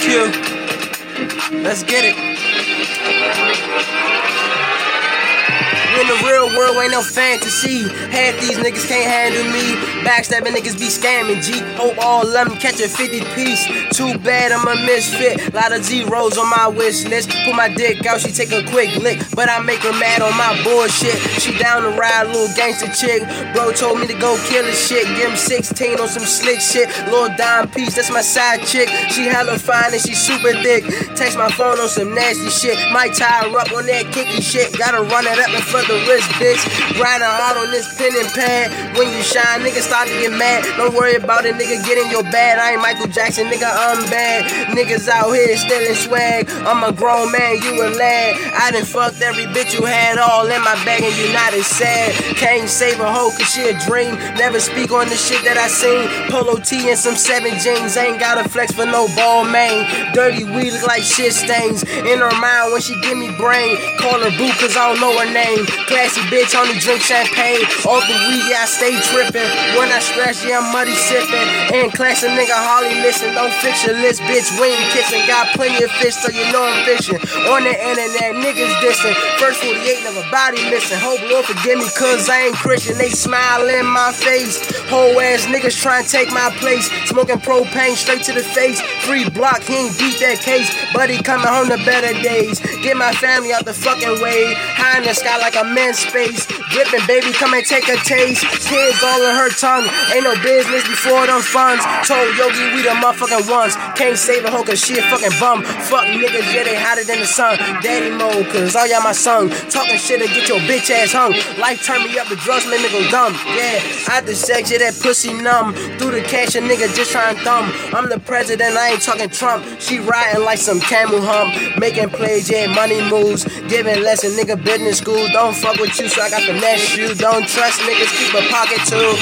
Q. Let's get it. In the real world, ain't no fantasy. Half these niggas can't handle me. Backstabbing niggas be scamming. G. Hope all of them catch a 50 piece. Too bad I'm a misfit. Lot of zeros on my wish list. Put my dick out, she take a quick lick. But I make her mad on my bullshit. She down to ride, little gangster chick. Bro told me to go kill his shit. Give him 16 on some slick shit. Lil' dime piece, that's my side chick. She hella fine and she super thick. Text my phone on some nasty shit. Might tie her up on that kicky shit. Gotta run it up and fuck the wrist, bitch. Grinding hard on this pen and pad. When you shine, niggas start to get mad. Don't worry about it, nigga, get in your bag. I ain't Michael Jackson, nigga, I'm bad. Niggas out here stealing swag. I'm a grown man, you a lad. I done fucked every bitch you had all in my bag, and you not as sad. Can't save a hoe cause she a dream. Never speak on the shit that I seen. Polo tee and some 7 jeans. Ain't gotta flex for no ball, man. Dirty weed look like shit stains. In her mind when she give me brain. Call her boo cause I don't know her name. Classy bitch, only drink champagne. Off the weed, yeah, I stay trippin'. When I stress, yeah, I'm muddy sippin'. In class, a nigga hardly listen. Don't fix your list, bitch. We ain't kissin'. Got plenty of fish, so you know I'm fishin'. On the internet, niggas dissin'. First 48, never body missin'. Hope Lord forgive me, cause I ain't Christian. They smile in my face. Whole ass niggas tryin' to take my place. Smoking propane straight to the face. 3 block, he ain't beat that case. But he comin' home to better days. Get my family out the fucking way. High in the sky like I'm in space. Drippin', baby, come and take a taste. Kids all in her tongue. Ain't no business before them funds. Told Yogi we the motherfucking ones. Can't save a hoe cause she a fucking bum. Fuck niggas, yeah, they hotter than the sun. Daddy mode, cause all y'all my son. Talking shit'll get your bitch ass hung. Life turn me up, the drugs make me go dumb. Yeah, after sex, yeah, that pussy numb. Through the cash, a nigga just tryin' thumb. I'm the president, I ain't talking Trump. She riding like some camel hump. Making plays, yeah, money moves. Giving lesson, nigga, business school. Don't fuck with you, so I got finesse you. Don't trust niggas, keep a pocket too.